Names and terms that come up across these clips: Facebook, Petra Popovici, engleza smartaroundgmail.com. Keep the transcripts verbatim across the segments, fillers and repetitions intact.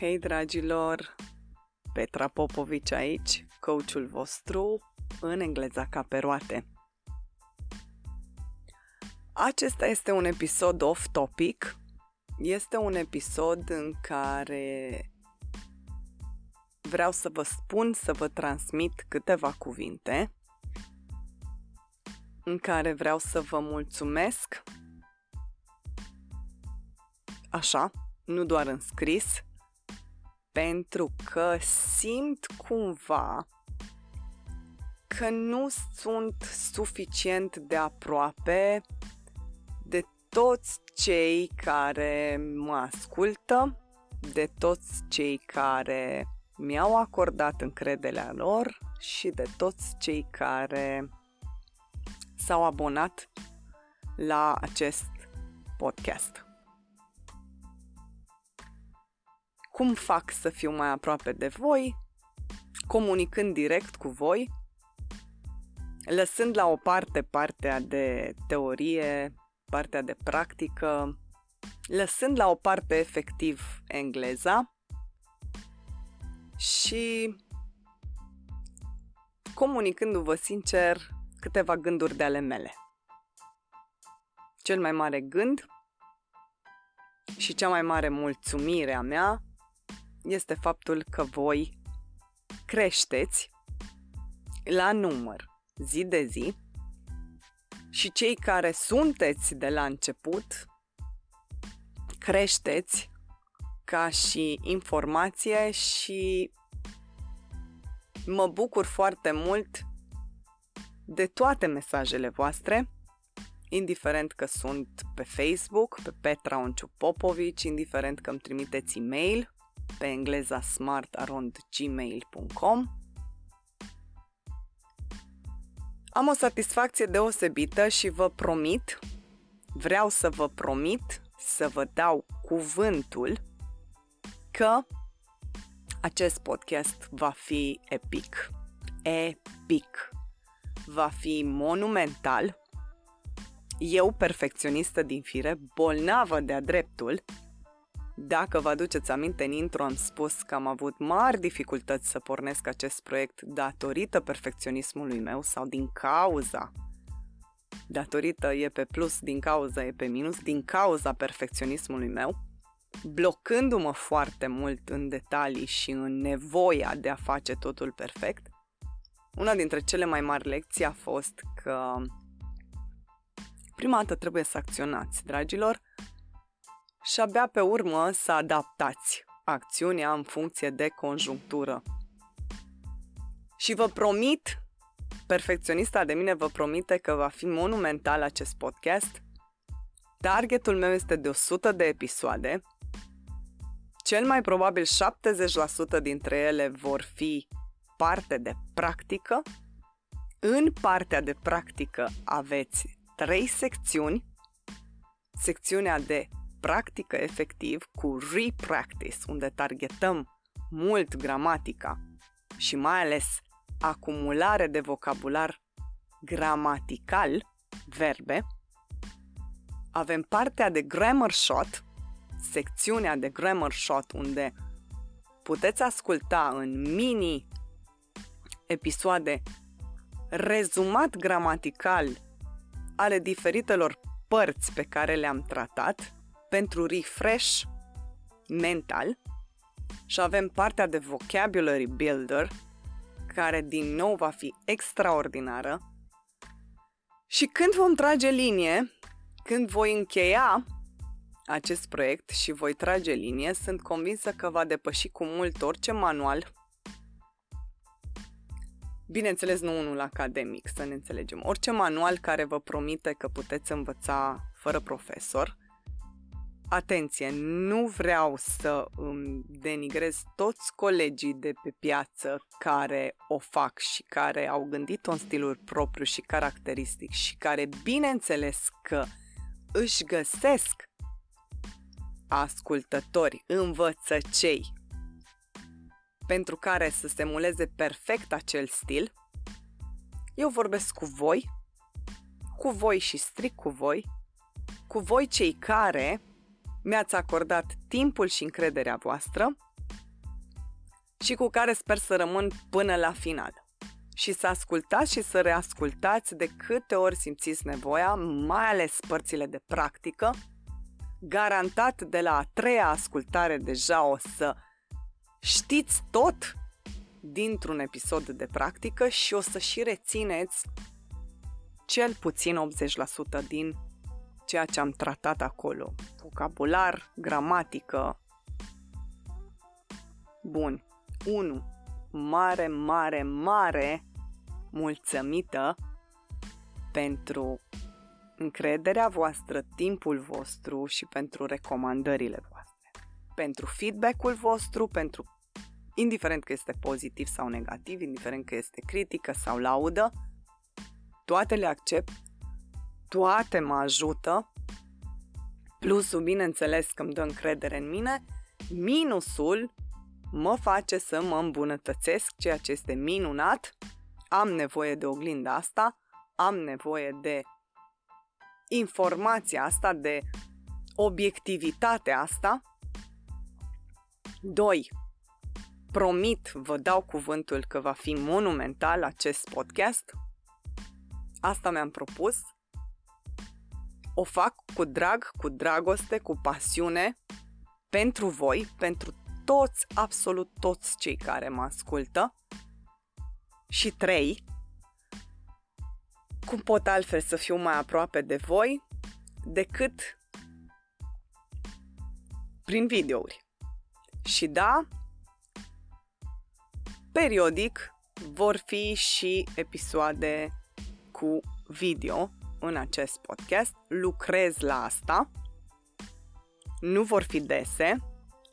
Hei, dragilor! Petra Popovici aici, coachul vostru în engleza ca pe roate. Acesta este un episod off-topic. Este un episod în care vreau să vă spun, să vă transmit câteva cuvinte, în care vreau să vă mulțumesc, așa, nu doar în scris, pentru că simt cumva că nu sunt suficient de aproape de toți cei care mă ascultă, de toți cei care mi-au acordat încrederea lor și de toți cei care s-au abonat la acest podcast. Cum fac să fiu mai aproape de voi? Comunicând direct cu voi, lăsând la o parte partea de teorie, partea de practică, lăsând la o parte efectiv engleza și comunicându-vă sincer câteva gânduri de ale mele. Cel mai mare gând și cea mai mare mulțumire a mea este faptul că voi creșteți la număr zi de zi și cei care sunteți de la început creșteți ca și informație și mă bucur foarte mult de toate mesajele voastre, indiferent că sunt pe Facebook, pe Petra Onciu Popovici, indiferent că îmi trimiteți e-mail pe engleza smart around gmail punct com. Am o satisfacție deosebită și vă promit, vreau să vă promit, să vă dau cuvântul că acest podcast va fi epic, epic, va fi monumental. Eu, perfecționistă din fire, bolnavă de-a dreptul, dacă vă aduceți aminte, în intro am spus că am avut mari dificultăți să pornesc acest proiect datorită perfecționismului meu sau din cauza, datorită e pe plus, din cauza e pe minus, din cauza perfecționismului meu, blocându-mă foarte mult în detalii și în nevoia de a face totul perfect. Una dintre cele mai mari lecții a fost că prima dată trebuie să acționați, dragilor, și abia pe urmă să adaptați acțiunea în funcție de conjunctură. Și vă promit, perfecționista de mine vă promite că va fi monumental acest podcast. Targetul meu este de o sută de episoade. Cel mai probabil șaptezeci la sută dintre ele vor fi parte de practică. În partea de practică aveți trei secțiuni. Secțiunea de practică efectiv cu repractice, unde targetăm mult gramatica și mai ales acumulare de vocabular gramatical, verbe. Avem partea de grammar shot, secțiunea de grammar shot, unde puteți asculta în mini episoade rezumat gramatical ale diferitelor părți pe care le-am tratat pentru refresh mental. Și avem partea de vocabulary builder, care din nou va fi extraordinară. Și când vom trage linie, când voi încheia acest proiect și voi trage linie, sunt convinsă că va depăși cu mult orice manual. Bineînțeles, nu unul academic, să ne înțelegem. Orice manual care vă promite că puteți învăța fără profesor. Atenție, nu vreau să îmi denigrez toți colegii de pe piață care o fac și care au gândit-o în stilul propriu și caracteristic și care, bineînțeles că își găsesc ascultători, învățăcei, pentru care să se muleze perfect acel stil. Eu vorbesc cu voi, cu voi și strict cu voi, cu voi cei care mi-ați acordat timpul și încrederea voastră și cu care sper să rămân până la final. Și să ascultați și să reascultați de câte ori simțiți nevoia, mai ales părțile de practică. Garantat, de la a treia ascultare deja o să știți tot dintr-un episod de practică și o să și rețineți cel puțin optzeci la sută din ceea ce am tratat acolo. Vocabular, gramatică. Bun. unu. Mare, mare, mare mulțumită pentru încrederea voastră, timpul vostru și pentru recomandările voastre. Pentru feedback-ul vostru, pentru, indiferent că este pozitiv sau negativ, indiferent că este critică sau laudă, toate le accept, toate mă ajută. Plusul, bineînțeles, că îmi dă încredere în mine, minusul mă face să mă îmbunătățesc, ceea ce este minunat. Am nevoie de oglinda asta, am nevoie de informația asta, de obiectivitatea asta. doi. Promit, vă dau cuvântul că va fi monumental acest podcast. Asta mi-am propus. O fac cu drag, cu dragoste, cu pasiune, pentru voi, pentru toți, absolut toți cei care mă ascultă. Și trei. Cum pot altfel să fiu mai aproape de voi decât prin videouri? Și da, periodic vor fi și episoade cu video în acest podcast. Lucrez la asta. Nu vor fi dese.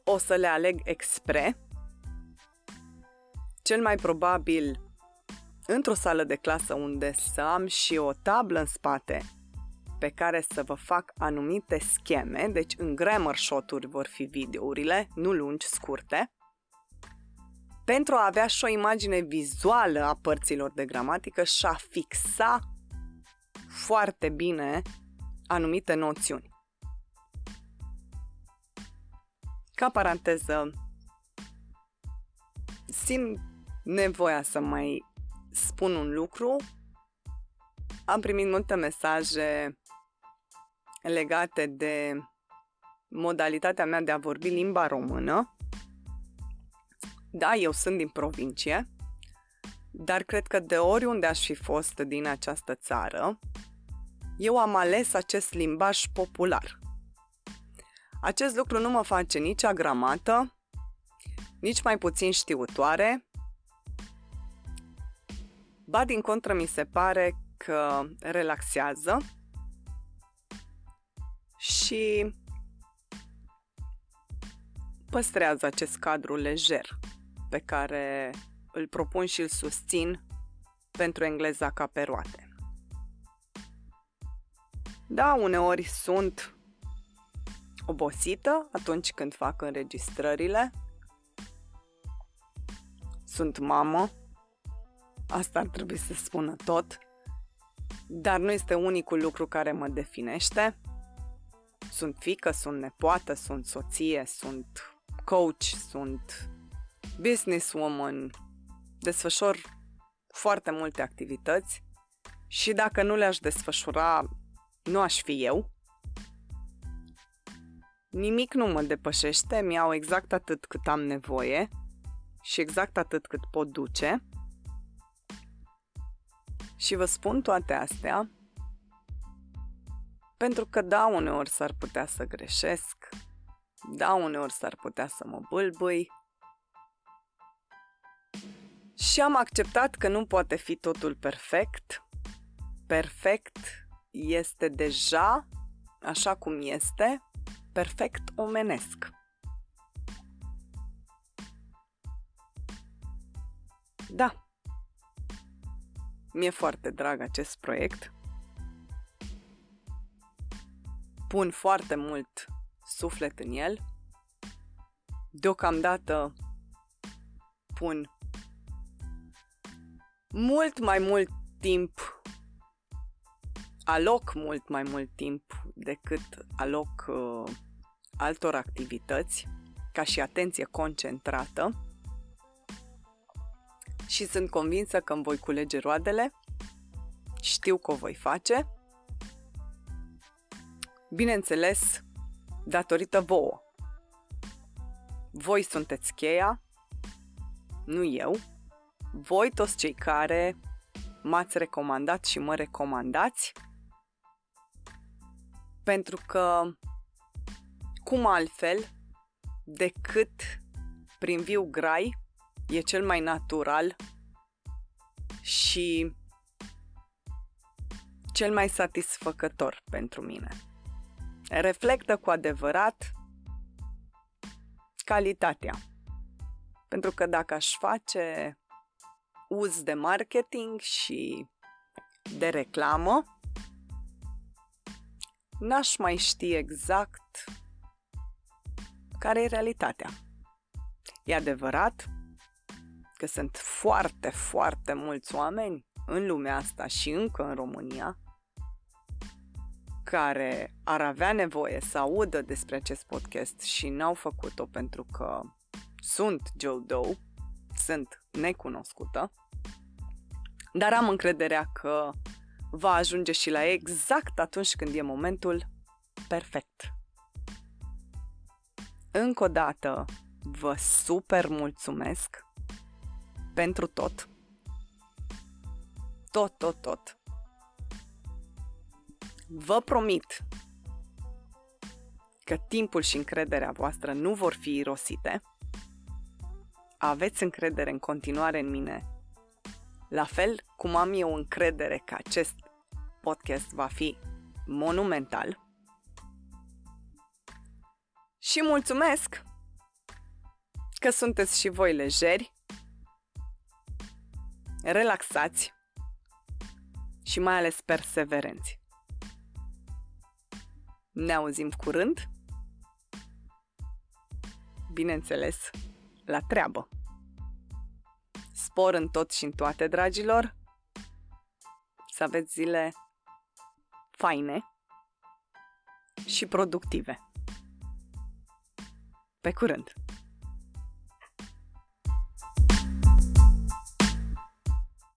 O să le aleg expre. Cel mai probabil într-o sală de clasă unde să am și o tablă în spate pe care să vă fac anumite scheme, deci în grammar shot-uri vor fi videourile, nu lungi, scurte, pentru a avea și o imagine vizuală a părților de gramatică și a fixa foarte bine anumite noțiuni. Ca paranteză, simt nevoia să mai spun un lucru. Am primit multe mesaje legate de modalitatea mea de a vorbi limba română. Da, eu sunt din provincie, dar cred că de oriunde aș fi fost din această țară, eu am ales acest limbaj popular. Acest lucru nu mă face nici agramată, nici mai puțin știutoare. Ba, din contră, mi se pare că relaxează și păstrează acest cadru lejer pe care îl propun și îl susțin pentru engleza ca pe roate. Da, uneori sunt obosită atunci când fac înregistrările. Sunt mamă. Asta ar trebui să spună tot. Dar nu este unicul lucru care mă definește. Sunt fiică, sunt nepoată, sunt soție, sunt coach, sunt businesswoman. Desfășor foarte multe activități și dacă nu le-aș desfășura, nu aș fi eu. Nimic nu mă depășește, mi-au exact atât cât am nevoie și exact atât cât pot duce. Și vă spun toate astea pentru că da, uneori s-ar putea să greșesc, da, uneori s-ar putea să mă bâlbâi și am acceptat că nu poate fi totul perfect. Perfect este deja, așa cum este, perfect omenesc. Da. Mi-e foarte drag acest proiect. Pun foarte mult suflet în el. Deocamdată pun mult mai mult timp, aloc mult mai mult timp decât aloc uh, altor activități, ca și atenție concentrată. și sunt convinsă că îmi voi culege roadele. Știu că o voi face. Bineînțeles, datorită vouă. Voi sunteți cheia, nu eu. Voi toți cei care m-ați recomandat și mă recomandați. Pentru că cum altfel decât prin viu grai e cel mai natural și cel mai satisfăcător pentru mine. Reflectă cu adevărat calitatea. Pentru că dacă aș face uz de marketing și de reclamă, n-aș mai ști exact care e realitatea. E adevărat că sunt foarte, foarte mulți oameni în lumea asta și încă în România care ar avea nevoie să audă despre acest podcast și n-au făcut-o pentru că sunt Joe Doe, sunt necunoscută, dar am încrederea că va ajunge și la ei exact atunci când e momentul perfect. Încă o dată vă super mulțumesc pentru tot. Tot, tot, tot. Vă promit că timpul și încrederea voastră nu vor fi irosite. Aveți încredere în continuare în mine, la fel cum am eu încredere că acest podcast va fi monumental. Și mulțumesc că sunteți și voi lejeri, relaxați și mai ales perseverenți. Ne auzim curând. Bineînțeles, la treabă. Spor în tot și în toate, dragilor. Să aveți zile faine și productive. Pe curând!